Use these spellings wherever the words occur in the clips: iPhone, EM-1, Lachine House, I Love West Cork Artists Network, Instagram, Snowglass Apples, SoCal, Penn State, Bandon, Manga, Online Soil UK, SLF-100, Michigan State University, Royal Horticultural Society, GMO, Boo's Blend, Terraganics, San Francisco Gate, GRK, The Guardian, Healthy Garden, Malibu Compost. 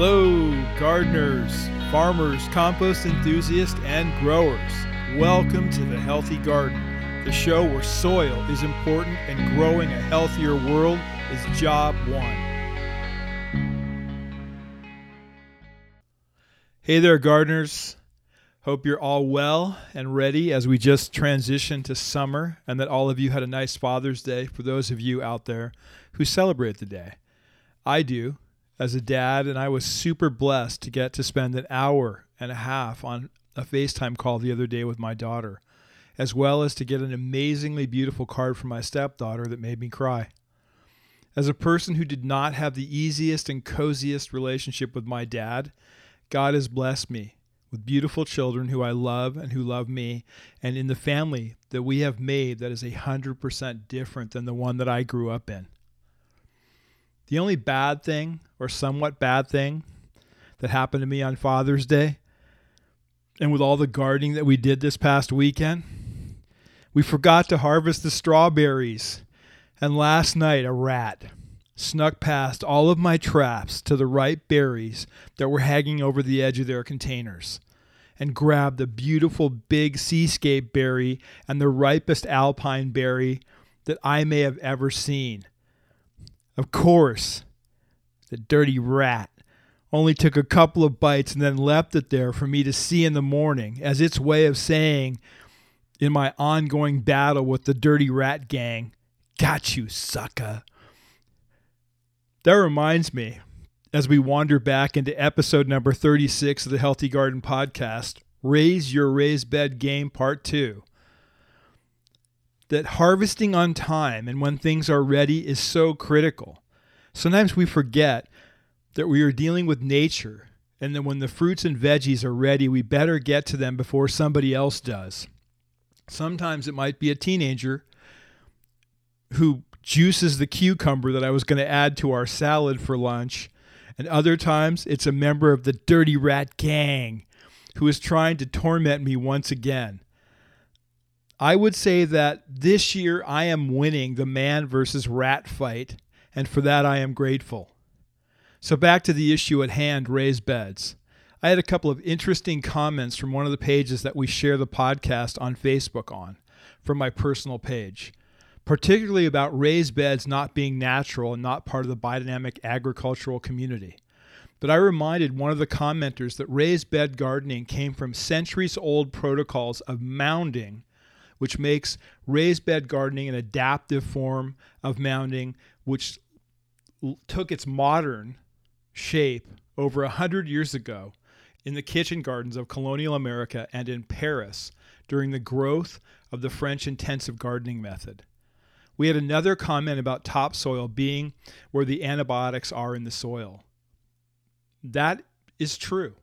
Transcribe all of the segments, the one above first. Hello, gardeners, farmers, compost enthusiasts, and growers. Welcome to The Healthy Garden, the show where soil is important and growing a healthier world is job one. Hey there, gardeners. Hope you're all well and ready as we just transition to summer and that all of you had a nice Father's Day for those of you out there who celebrate the day. I do as a dad, and I was super blessed to get to spend an hour and a half on a FaceTime call the other day with my daughter, as well as to get an amazingly beautiful card from my stepdaughter that made me cry. As a person who did not have the easiest and coziest relationship with my dad, God has blessed me with beautiful children who I love and who love me, and in the family that we have made that is 100% different than the one that I grew up in. The only bad thing, or somewhat bad thing, that happened to me on Father's Day, and with all the gardening that we did this past weekend, we forgot to harvest the strawberries, and last night a rat snuck past all of my traps to the ripe berries that were hanging over the edge of their containers and grabbed the beautiful big seascape berry and the ripest alpine berry that I may have ever seen. Of course, the dirty rat only took a couple of bites and then left it there for me to see in the morning as its way of saying, in my ongoing battle with the dirty rat gang, "Got you, sucker." That reminds me, as we wander back into episode number 36 of the Healthy Garden podcast, Raise Your Raised Bed Game Part 2, that harvesting on time and when things are ready is so critical. Sometimes we forget that we are dealing with nature and that when the fruits and veggies are ready, we better get to them before somebody else does. Sometimes it might be a teenager who juices the cucumber that I was going to add to our salad for lunch, and other times it's a member of the dirty rat gang who is trying to torment me once again. I would say that this year I am winning the man versus rat fight, and for that I am grateful. So back to the issue at hand, raised beds. I had a couple of interesting comments from one of the pages that we share the podcast on Facebook on, from my personal page, particularly about raised beds not being natural and not part of the biodynamic agricultural community. But I reminded one of the commenters that raised bed gardening came from centuries-old protocols of mounding, which makes raised bed gardening an adaptive form of mounding, which took its modern shape over 100 years ago in the kitchen gardens of colonial America and in Paris during the growth of the French intensive gardening method. We had another comment about topsoil being where the antibiotics are in the soil. That is true.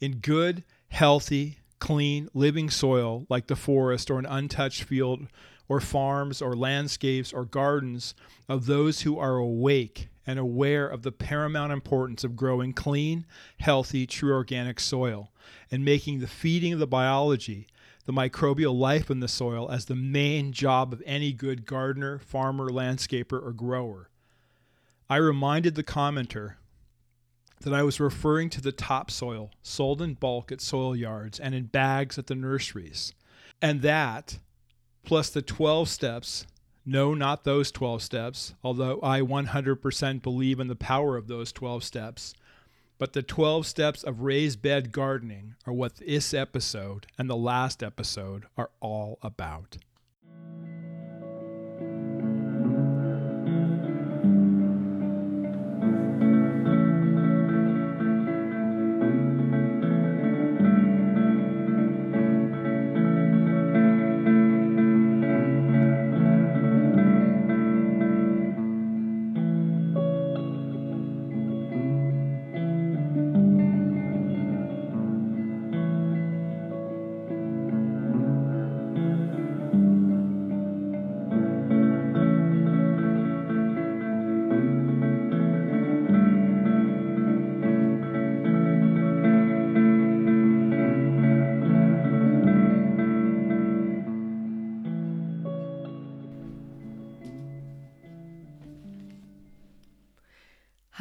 In good, healthy, clean, living soil like the forest or an untouched field or farms or landscapes or gardens of those who are awake and aware of the paramount importance of growing clean, healthy, true organic soil and making the feeding of the biology, the microbial life in the soil, as the main job of any good gardener, farmer, landscaper, or grower. I reminded the commenter that I was referring to the topsoil sold in bulk at soil yards and in bags at the nurseries. And that, plus the 12 steps, no, not those 12 steps, although I 100% believe in the power of those 12 steps, but the 12 steps of raised bed gardening are what this episode and the last episode are all about.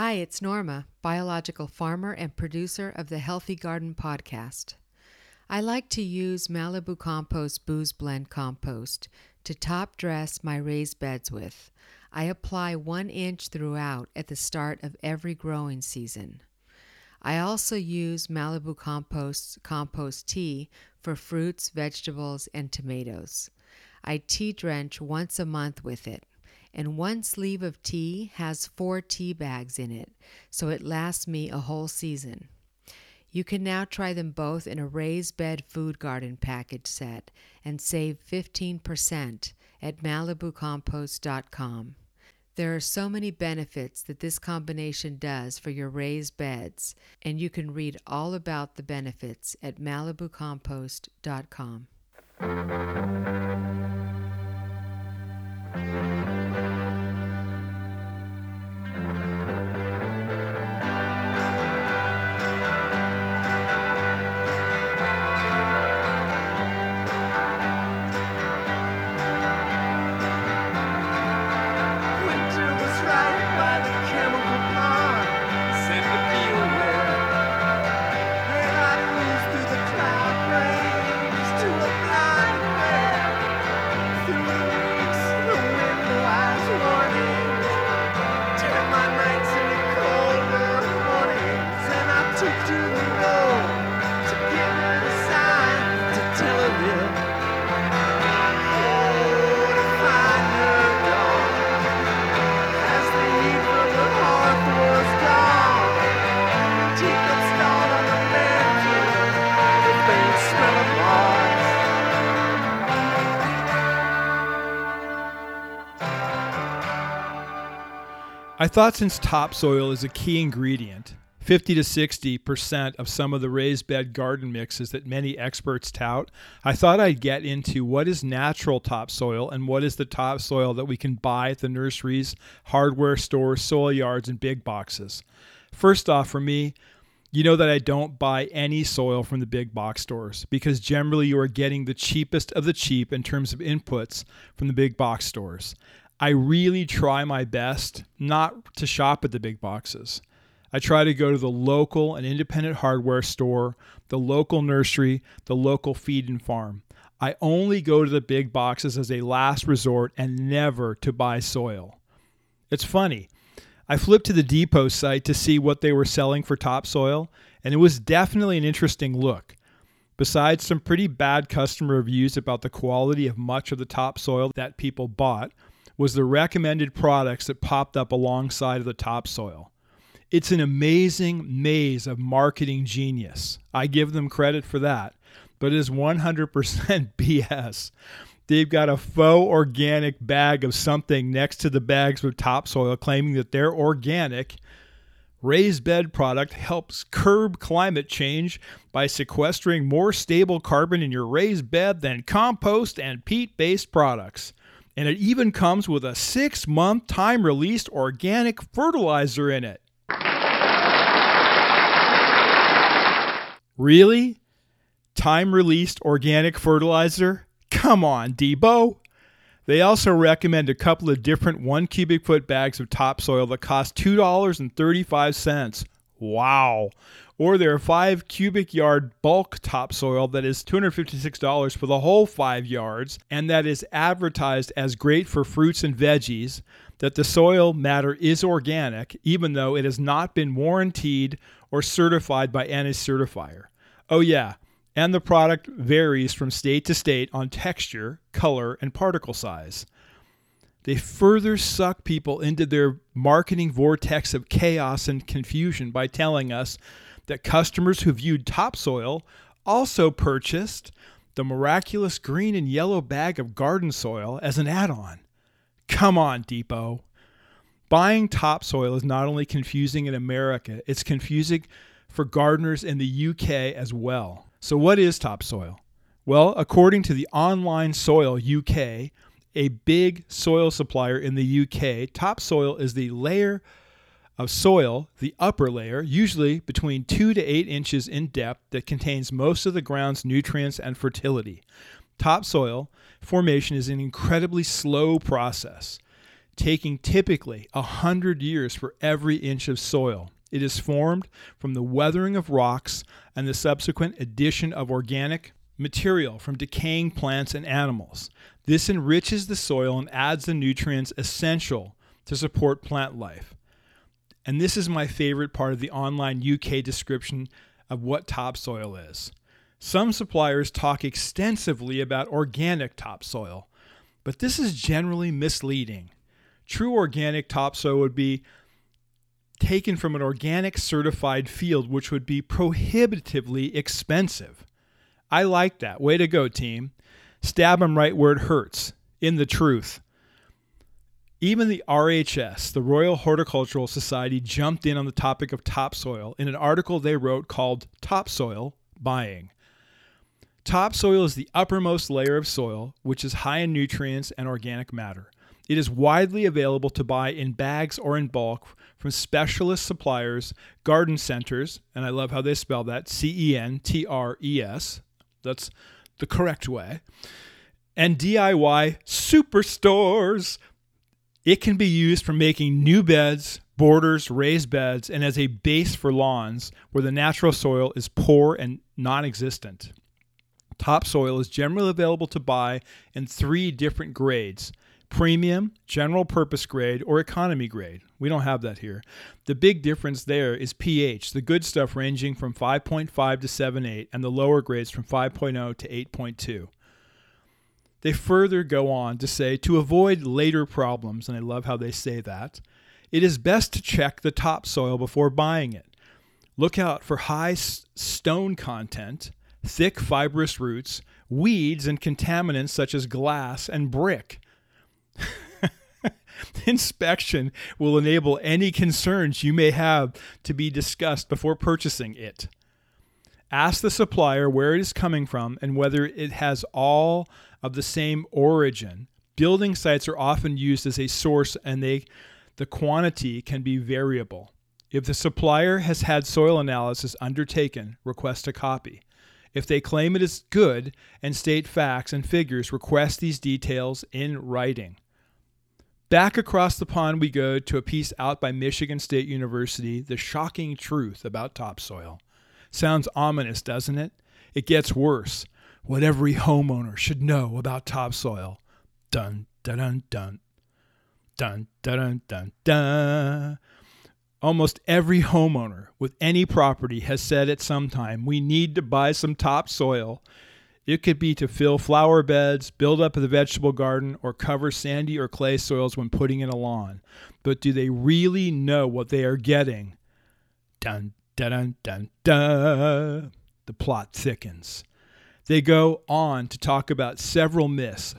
Hi, it's Norma, biological farmer and producer of the Healthy Garden podcast. I like to use Malibu Compost Boo's Blend compost to top dress my raised beds with. I apply 1 inch throughout at the start of every growing season. I also use Malibu Compost's compost tea for fruits, vegetables, and tomatoes. I tea drench once a month with it. And one sleeve of tea has 4 tea bags in it, so it lasts me a whole season. You can now try them both in a raised bed food garden package set and save 15% at MalibuCompost.com. There are so many benefits that this combination does for your raised beds, and you can read all about the benefits at MalibuCompost.com. I thought since topsoil is a key ingredient, 50 to 60% of some of the raised bed garden mixes that many experts tout, I thought I'd get into what is natural topsoil and what is the topsoil that we can buy at the nurseries, hardware stores, soil yards, and big boxes. First off, for me, you know that I don't buy any soil from the big box stores because generally you are getting the cheapest of the cheap in terms of inputs from the big box stores. I really try my best not to shop at the big boxes. I try to go to the local and independent hardware store, the local nursery, the local feed and farm. I only go to the big boxes as a last resort and never to buy soil. It's funny. I flipped to the depot site to see what they were selling for topsoil, and it was definitely an interesting look. Besides some pretty bad customer reviews about the quality of much of the topsoil that people bought, was the recommended products that popped up alongside of the topsoil. It's an amazing maze of marketing genius. I give them credit for that, but it is 100% BS. They've got a faux organic bag of something next to the bags with topsoil claiming that their organic raised bed product helps curb climate change by sequestering more stable carbon in your raised bed than compost and peat-based products. And it even comes with a 6-month time-released organic fertilizer in it. Really? Time-released organic fertilizer? Come on, Debo. They also recommend a couple of different 1 cubic foot bags of topsoil that cost $2.35. Wow. Or their 5 cubic yard bulk topsoil that is $256 for the whole 5 yards, and that is advertised as great for fruits and veggies, that the soil matter is organic, even though it has not been warranted or certified by any certifier. Oh yeah, and the product varies from state to state on texture, color, and particle size. They further suck people into their marketing vortex of chaos and confusion by telling us that customers who viewed topsoil also purchased the miraculous green and yellow bag of garden soil as an add-on. Come on, Depot. Buying topsoil is not only confusing in America, it's confusing for gardeners in the UK as well. So what is topsoil? Well, according to the Online Soil UK, a big soil supplier in the UK, topsoil is the layer of soil, the upper layer, usually between 2 to 8 inches in depth, that contains most of the ground's nutrients and fertility. Topsoil formation is an incredibly slow process. taking typically 100 years for every inch of soil. It is formed from the weathering of rocks and the subsequent addition of organic material from decaying plants and animals. This enriches the soil and adds the nutrients essential to support plant life. And this is my favorite part of the Online UK description of what topsoil is. Some suppliers talk extensively about organic topsoil, but this is generally misleading. True organic topsoil would be taken from an organic certified field, which would be prohibitively expensive. I like that. Way to go, team. Stab them right where it hurts, in the truth. Even the RHS, the Royal Horticultural Society, jumped in on the topic of topsoil in an article they wrote called Topsoil Buying. Topsoil is the uppermost layer of soil, which is high in nutrients and organic matter. It is widely available to buy in bags or in bulk from specialist suppliers, garden centers, and I love how they spell that, CENTRES, that's the correct way, and DIY superstores. It can be used for making new beds, borders, raised beds, and as a base for lawns where the natural soil is poor and non-existent. Topsoil is generally available to buy in 3 different grades: premium, general purpose grade, or economy grade. We don't have that here. The big difference there is pH, the good stuff ranging from 5.5 to 7.8, and the lower grades from 5.0 to 8.2. They further go on to say, to avoid later problems, and I love how they say that, it is best to check the topsoil before buying it. Look out for high stone content, thick fibrous roots, weeds, and contaminants such as glass and brick. Inspection will enable any concerns you may have to be discussed before purchasing it. Ask the supplier where it is coming from and whether it has all of the same origin. Building sites are often used as a source, and the quantity can be variable. If the supplier has had soil analysis undertaken, request a copy. If they claim it is good and state facts and figures, request these details in writing. Back across the pond we go to a piece out by Michigan State University, The Shocking Truth About Topsoil. Sounds ominous, doesn't it? It gets worse. What every homeowner should know about topsoil. Dun, dun, dun, dun. Dun, dun, dun, dun, dun. Almost every homeowner with any property has said at some time, we need to buy some topsoil. It could be to fill flower beds, build up the vegetable garden, or cover sandy or clay soils when putting in a lawn. But do they really know what they are getting? Dun, dun, dun, dun, dun. The plot thickens. They go on to talk about several myths.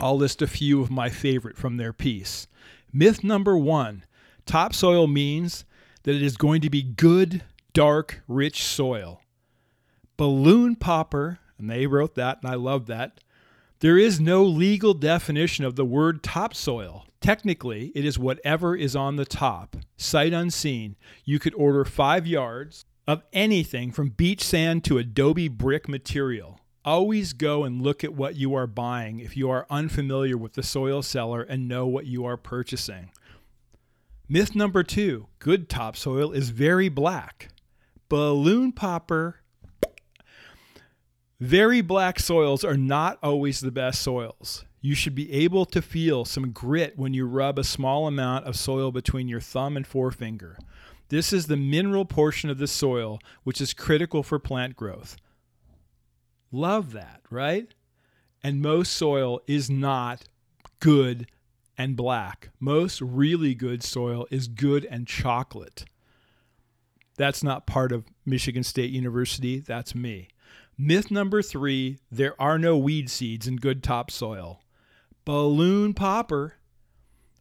I'll list a few of my favorite from their piece. Myth number 1. Topsoil means that it is going to be good, dark, rich soil. Balloon popper, and they wrote that, and I love that. There is no legal definition of the word topsoil. Technically, it is whatever is on the top. Sight unseen, you could order 5 yards of anything from beach sand to adobe brick material. Always go and look at what you are buying if you are unfamiliar with the soil seller and know what you are purchasing. Myth number 2, good topsoil is very black. Balloon popper. Very black soils are not always the best soils. You should be able to feel some grit when you rub a small amount of soil between your thumb and forefinger. This is the mineral portion of the soil, which is critical for plant growth. Love that, right? And most soil is not good and black. Most really good soil is good and chocolate. That's not part of Michigan State University. That's me. Myth number 3, there are no weed seeds in good topsoil. Balloon popper.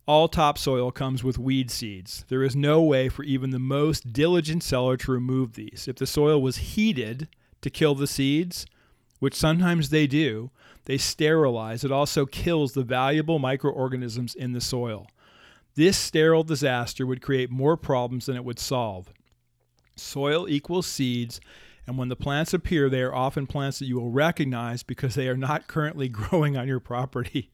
All topsoil comes with weed seeds. There is no way for even the most diligent seller to remove these. If the soil was heated to kill the seeds, which sometimes they do, they sterilize. It also kills the valuable microorganisms in the soil. This sterile disaster would create more problems than it would solve. Soil equals seeds, and when the plants appear, they are often plants that you will recognize because they are not currently growing on your property.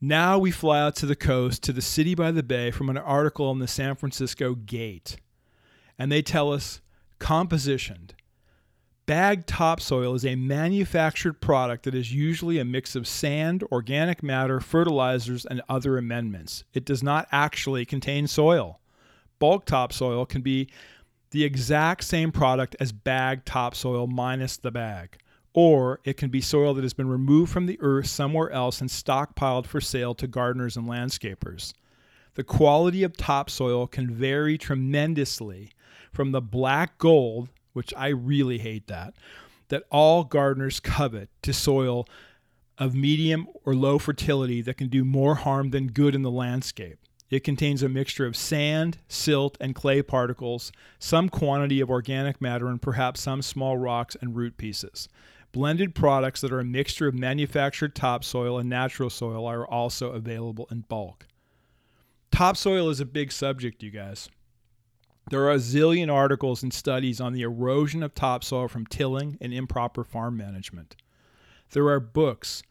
Now we fly out to the coast, to the city by the bay, from an article on the San Francisco Gate. And they tell us, compositioned, bagged topsoil is a manufactured product that is usually a mix of sand, organic matter, fertilizers, and other amendments. It does not actually contain soil. Bulk topsoil can be the exact same product as bagged topsoil minus the bag. Or it can be soil that has been removed from the earth somewhere else and stockpiled for sale to gardeners and landscapers. The quality of topsoil can vary tremendously from the black gold, which I really hate that all gardeners covet, to soil of medium or low fertility that can do more harm than good in the landscape. It contains a mixture of sand, silt, and clay particles, some quantity of organic matter, and perhaps some small rocks and root pieces. Blended products that are a mixture of manufactured topsoil and natural soil are also available in bulk. Topsoil is a big subject, you guys. There are a zillion articles and studies on the erosion of topsoil from tilling and improper farm management. There are books,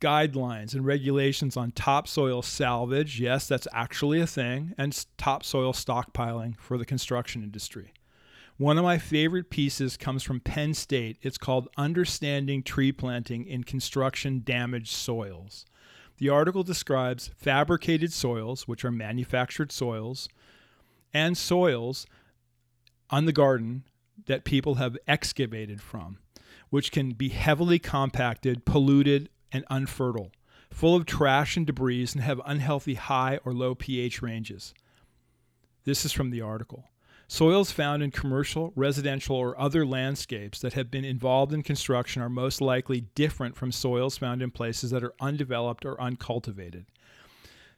guidelines, and regulations on topsoil salvage, yes, that's actually a thing, and topsoil stockpiling for the construction industry. One of my favorite pieces comes from Penn State. It's called Understanding Tree Planting in Construction Damaged Soils. The article describes fabricated soils, which are manufactured soils, and soils on the garden that people have excavated from, which can be heavily compacted, polluted, and unfertile, full of trash and debris, and have unhealthy high or low pH ranges. This is from the article. Soils found in commercial, residential, or other landscapes that have been involved in construction are most likely different from soils found in places that are undeveloped or uncultivated.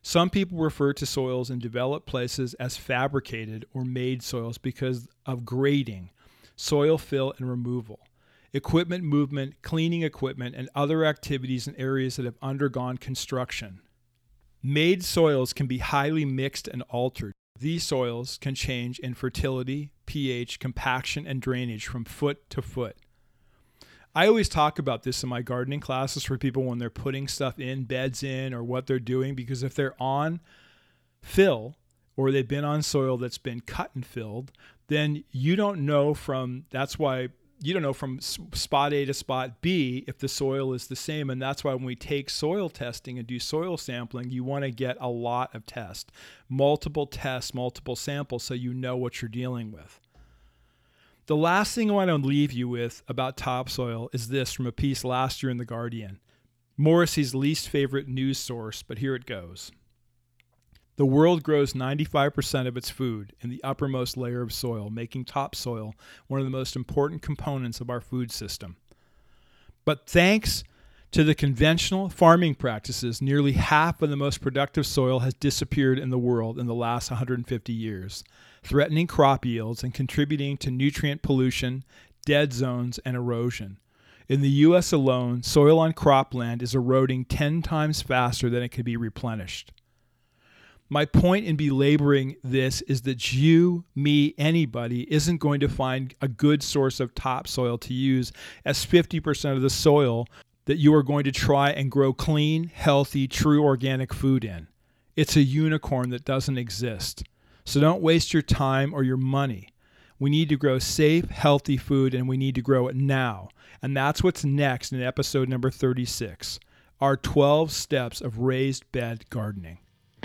Some people refer to soils in developed places as fabricated or made soils because of grading, soil fill and removal, equipment movement, cleaning equipment, and other activities in areas that have undergone construction. Made soils can be highly mixed and altered. These soils can change in fertility, pH, compaction, and drainage from foot to foot. I always talk about this in my gardening classes for people when they're putting stuff in, beds in, or what they're doing, because if they're on fill or they've been on soil that's been cut and filled, then you don't know from spot A to spot B if the soil is the same. And that's why when we take soil testing and do soil sampling, you want to get a lot of tests, multiple samples, so you know what you're dealing with. The last thing I want to leave you with about topsoil is this from a piece last year in The Guardian, Morrissey's least favorite news source, but here it goes. The world grows 95% of its food in the uppermost layer of soil, making topsoil one of the most important components of our food system. But thanks to the conventional farming practices, nearly half of the most productive soil has disappeared in the world in the last 150 years, threatening crop yields and contributing to nutrient pollution, dead zones, and erosion. In the U.S. alone, soil on cropland is eroding 10 times faster than it can be replenished. My point in belaboring this is that you, me, anybody isn't going to find a good source of topsoil to use, as 50% of the soil that you are going to try and grow clean, healthy, true organic food in. It's a unicorn that doesn't exist. So don't waste your time or your money. We need to grow safe, healthy food, and we need to grow it now. And that's what's next in episode number 36, our 12 steps of raised bed gardening.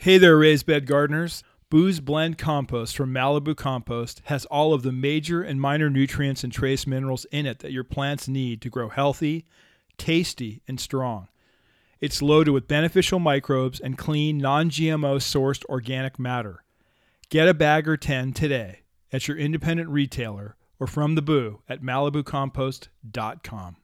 Hey there, raised bed gardeners. Boo's Blend Compost from Malibu Compost has all of the major and minor nutrients and trace minerals in it that your plants need to grow healthy, tasty, and strong. It's loaded with beneficial microbes and clean, non-GMO sourced organic matter. Get a bag or 10 today at your independent retailer or from the Boo at MalibuCompost.com.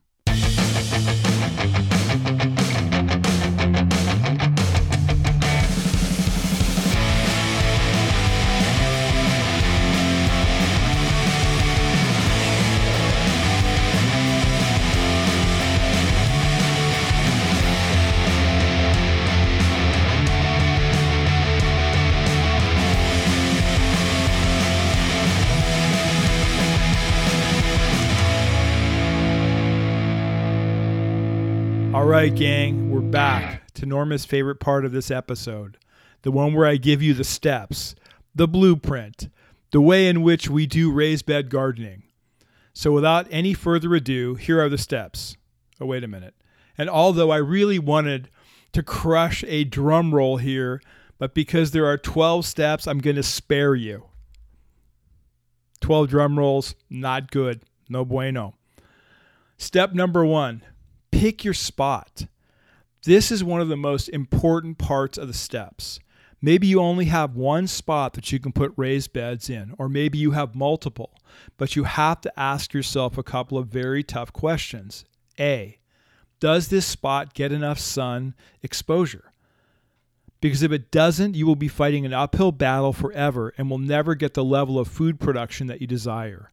All right, gang, we're back to Norma's favorite part of this episode, the one where I give you the steps, the blueprint, the way in which we do raised bed gardening. So without any further ado, here are the steps. Oh, wait a minute. And although I really wanted to crush a drum roll here, but because there are 12 steps, I'm going to spare you. 12 drum rolls, not good. No bueno. Step number one. Pick your spot. This is one of the most important parts of the steps. Maybe you only have one spot that you can put raised beds in, or maybe you have multiple, but you have to ask yourself a couple of very tough questions. A, does this spot get enough sun exposure? Because if it doesn't, you will be fighting an uphill battle forever and will never get the level of food production that you desire.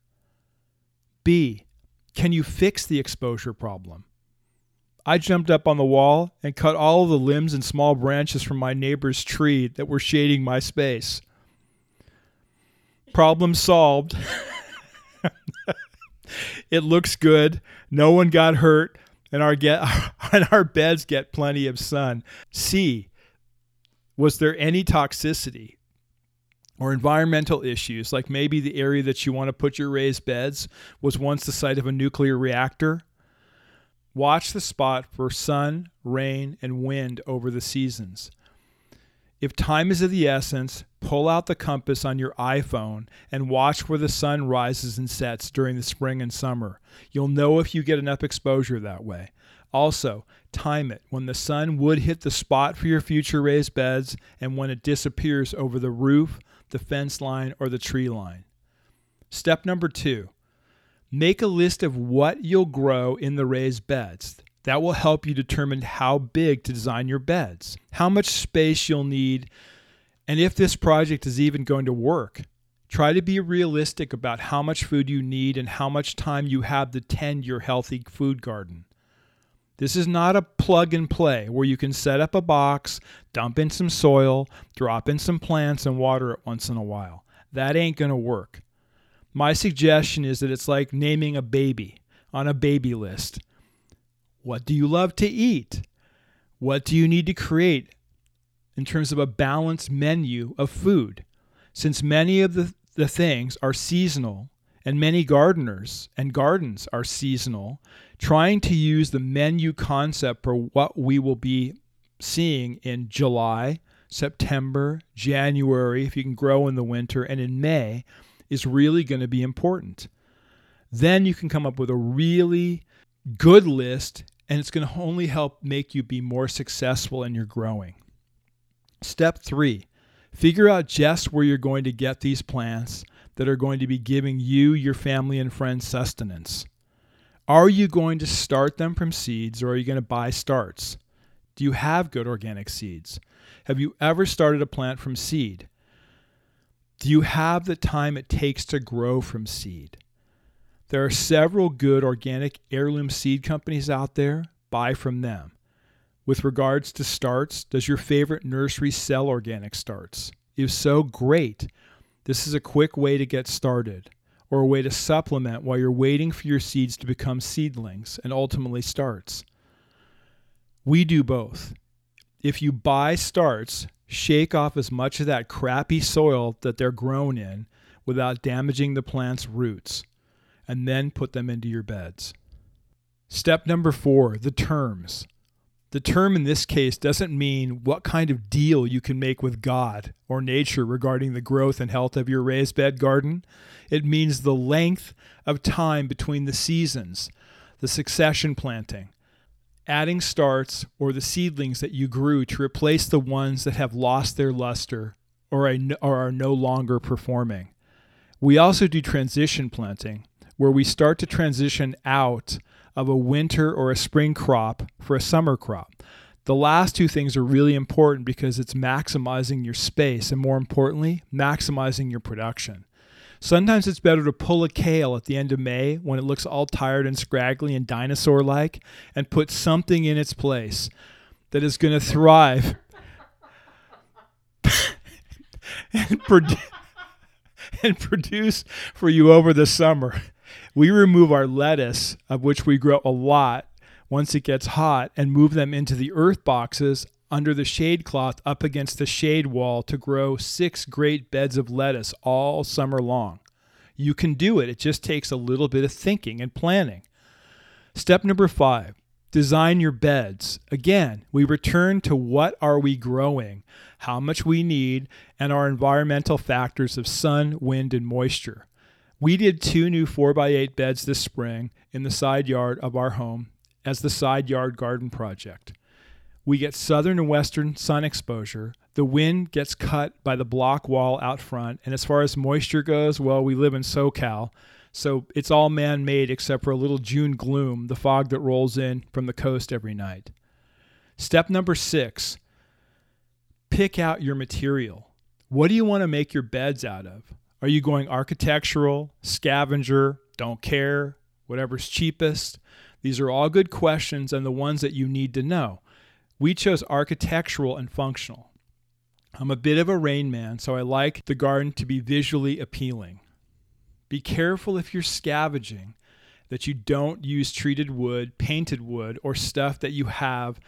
B, can you fix the exposure problem? I jumped up on the wall and cut all of the limbs and small branches from my neighbor's tree that were shading my space. Problem solved. It looks good. No one got hurt, and our beds get plenty of sun. C, was there any toxicity or environmental issues? Like maybe the area that you want to put your raised beds was once the site of a nuclear reactor. Watch the spot for sun, rain, and wind over the seasons. If time is of the essence, pull out the compass on your iPhone and watch where the sun rises and sets during the spring and summer. You'll know if you get enough exposure that way. Also, time it when the sun would hit the spot for your future raised beds and when it disappears over the roof, the fence line, or the tree line. Step number two. Make a list of what you'll grow in the raised beds. That will help you determine how big to design your beds, how much space you'll need, and if this project is even going to work. Try to be realistic about how much food you need and how much time you have to tend your healthy food garden. This is not a plug and play where you can set up a box, dump in some soil, drop in some plants, and water it once in a while. That ain't going to work. My suggestion is that it's like naming a baby on a baby list. What do you love to eat? What do you need to create in terms of a balanced menu of food? Since many of the things are seasonal and many gardeners and gardens are seasonal, trying to use the menu concept for what we will be seeing in July, September, January, if you can grow in the winter, and in May, is really going to be important. Then you can come up with a really good list, and it's going to only help make you be more successful in your growing. Step three, figure out just where you're going to get these plants that are going to be giving you, your family, and friends sustenance. Are you going to start them from seeds, or are you going to buy starts? Do you have good organic seeds? Have you ever started a plant from seed? Do you have the time it takes to grow from seed? There are several good organic heirloom seed companies out there. Buy from them. With regards to starts, does your favorite nursery sell organic starts? If so, great. This is a quick way to get started, or a way to supplement while you're waiting for your seeds to become seedlings and ultimately starts. We do both. If you buy starts, shake off as much of that crappy soil that they're grown in without damaging the plant's roots, and then put them into your beds. Step number four, the terms. The term in this case doesn't mean what kind of deal you can make with God or nature regarding the growth and health of your raised bed garden. It means the length of time between the seasons, the succession planting, adding starts or the seedlings that you grew to replace the ones that have lost their luster or are no longer performing. We also do transition planting, where we start to transition out of a winter or a spring crop for a summer crop. The last two things are really important because it's maximizing your space and, more importantly, maximizing your production. Sometimes it's better to pull a kale at the end of May when it looks all tired and scraggly and dinosaur-like and put something in its place that is going to thrive and produce for you over the summer. We remove our lettuce, of which we grow a lot, once it gets hot, and move them into the earth boxes under the shade cloth up against the shade wall to grow 6 great beds of lettuce all summer long. You can do it. It just takes a little bit of thinking and planning. Step number 5, design your beds. Again, we return to what are we growing, how much we need, and our environmental factors of sun, wind, and moisture. We did 2 new 4x8 beds this spring in the side yard of our home as the side yard garden project. We get southern and western sun exposure. The wind gets cut by the block wall out front. And as far as moisture goes, well, we live in SoCal, so it's all man-made except for a little June gloom, the fog that rolls in from the coast every night. Step number 6, pick out your material. What do you want to make your beds out of? Are you going architectural, scavenger, don't care, whatever's cheapest? These are all good questions and the ones that you need to know. We chose architectural and functional. I'm a bit of a rain man, so I like the garden to be visually appealing. Be careful if you're scavenging that you don't use treated wood, painted wood, or stuff that you have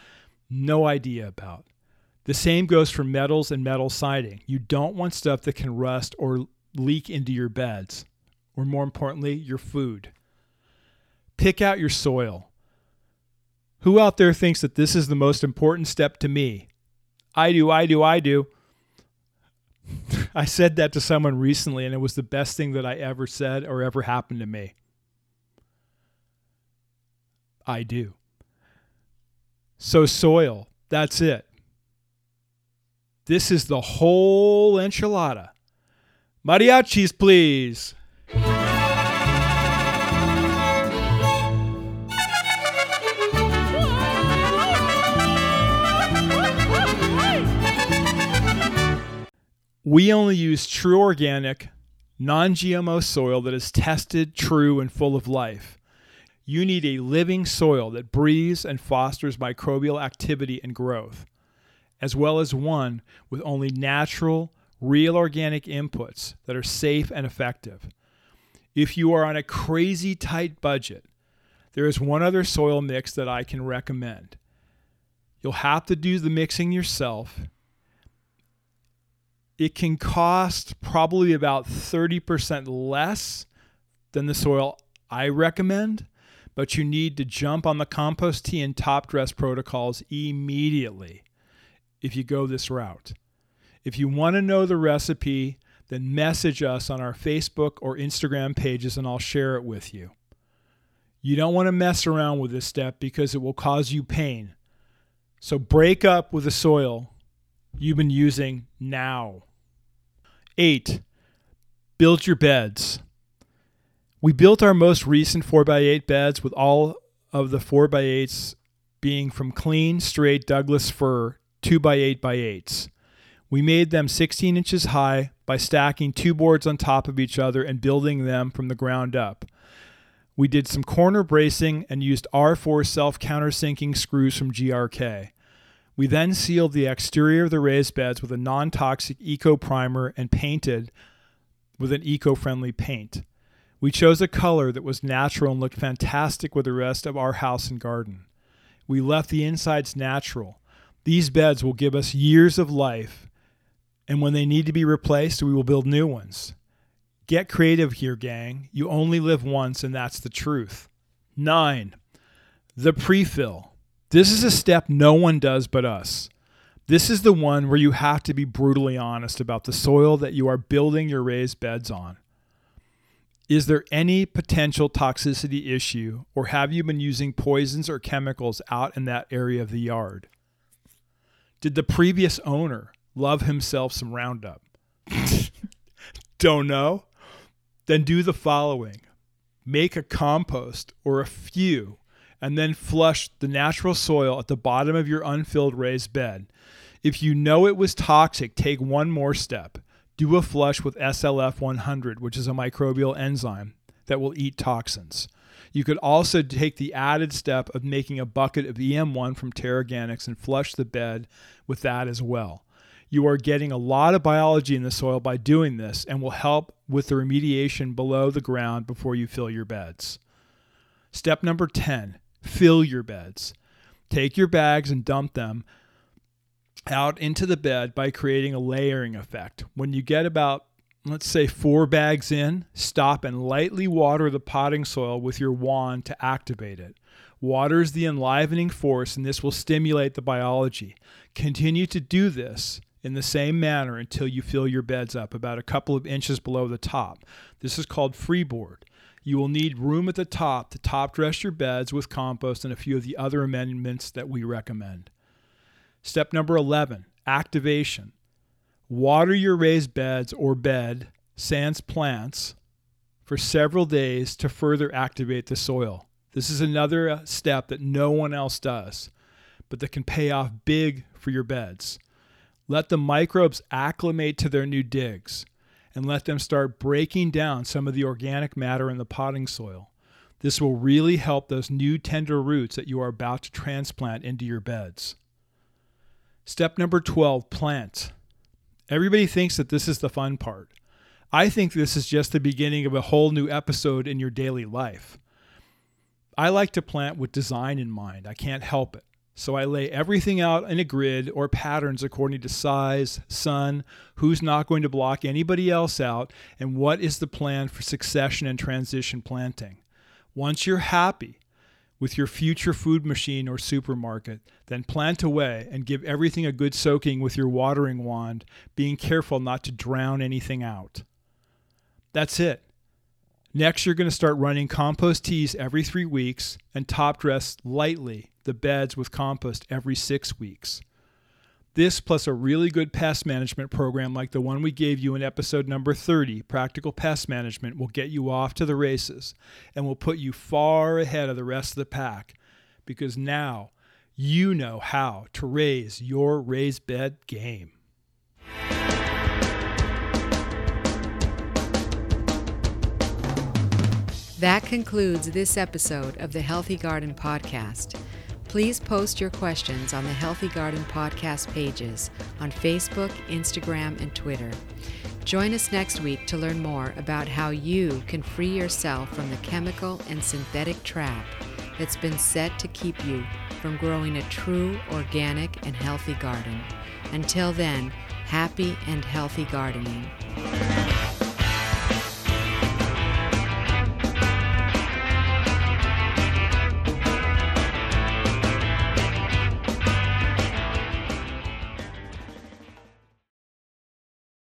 no idea about. The same goes for metals and metal siding. You don't want stuff that can rust or leak into your beds, or more importantly, your food. Pick out your soil. Who out there thinks that this is the most important step to me? I do. I said that to someone recently, and it was the best thing that I ever said or ever happened to me. I do. So soil, that's it. This is the whole enchilada. Mariachis, please. We only use true organic, non-GMO soil that is tested, true, and full of life. You need a living soil that breathes and fosters microbial activity and growth, as well as one with only natural, real organic inputs that are safe and effective. If you are on a crazy tight budget, there is one other soil mix that I can recommend. You'll have to do the mixing yourself. It can cost probably about 30% less than the soil I recommend, but you need to jump on the compost tea and top dress protocols immediately if you go this route. If you want to know the recipe, then message us on our Facebook or Instagram pages and I'll share it with you. You don't want to mess around with this step because it will cause you pain. So break up with the soil you've been using now. 8, build your beds. We built our most recent 4x8 beds with all of the 4x8s being from clean, straight Douglas fir 2x8x8s. We made them 16 inches high by stacking 2 boards on top of each other and building them from the ground up. We did some corner bracing and used R4 self-countersinking screws from GRK. We then sealed the exterior of the raised beds with a non-toxic eco-primer and painted with an eco-friendly paint. We chose a color that was natural and looked fantastic with the rest of our house and garden. We left the insides natural. These beds will give us years of life, and when they need to be replaced, we will build new ones. Get creative here, gang. You only live once, and that's the truth. 9, the pre-fill. This is a step no one does but us. This is the one where you have to be brutally honest about the soil that you are building your raised beds on. Is there any potential toxicity issue, or have you been using poisons or chemicals out in that area of the yard? Did the previous owner love himself some Roundup? Don't know? Then do the following. Make a compost or a few, and then flush the natural soil at the bottom of your unfilled raised bed. If you know it was toxic, take one more step. Do a flush with SLF-100, which is a microbial enzyme that will eat toxins. You could also take the added step of making a bucket of EM-1 from Terraganics and flush the bed with that as well. You are getting a lot of biology in the soil by doing this and will help with the remediation below the ground before you fill your beds. Step number 10, fill your beds. Take your bags and dump them out into the bed by creating a layering effect. When you get about, let's say, 4 bags in, stop and lightly water the potting soil with your wand to activate it. Water is the enlivening force, and this will stimulate the biology. Continue to do this in the same manner until you fill your beds up about a couple of inches below the top. This is called freeboard. You will need room at the top to top dress your beds with compost and a few of the other amendments that we recommend. Step number 11, activation. Water your raised beds or bed sans plants for several days to further activate the soil. This is another step that no one else does, but that can pay off big for your beds. Let the microbes acclimate to their new digs and let them start breaking down some of the organic matter in the potting soil. This will really help those new tender roots that you are about to transplant into your beds. Step number 12, plant. Everybody thinks that this is the fun part. I think this is just the beginning of a whole new episode in your daily life. I like to plant with design in mind. I can't help it. So I lay everything out in a grid or patterns according to size, sun, who's not going to block anybody else out, and what is the plan for succession and transition planting. Once you're happy with your future food machine or supermarket, then plant away and give everything a good soaking with your watering wand, being careful not to drown anything out. That's it. Next, you're going to start running compost teas every 3 weeks and top dress lightly the beds with compost every 6 weeks. This plus a really good pest management program like the one we gave you in episode number 30, Practical Pest Management, will get you off to the races and will put you far ahead of the rest of the pack, because now you know how to raise your raised bed game. That concludes this episode of the Healthy Garden Podcast. Please post your questions on the Healthy Garden Podcast pages on Facebook, Instagram, and Twitter. Join us next week to learn more about how you can free yourself from the chemical and synthetic trap that's been set to keep you from growing a true organic and healthy garden. Until then, happy and healthy gardening.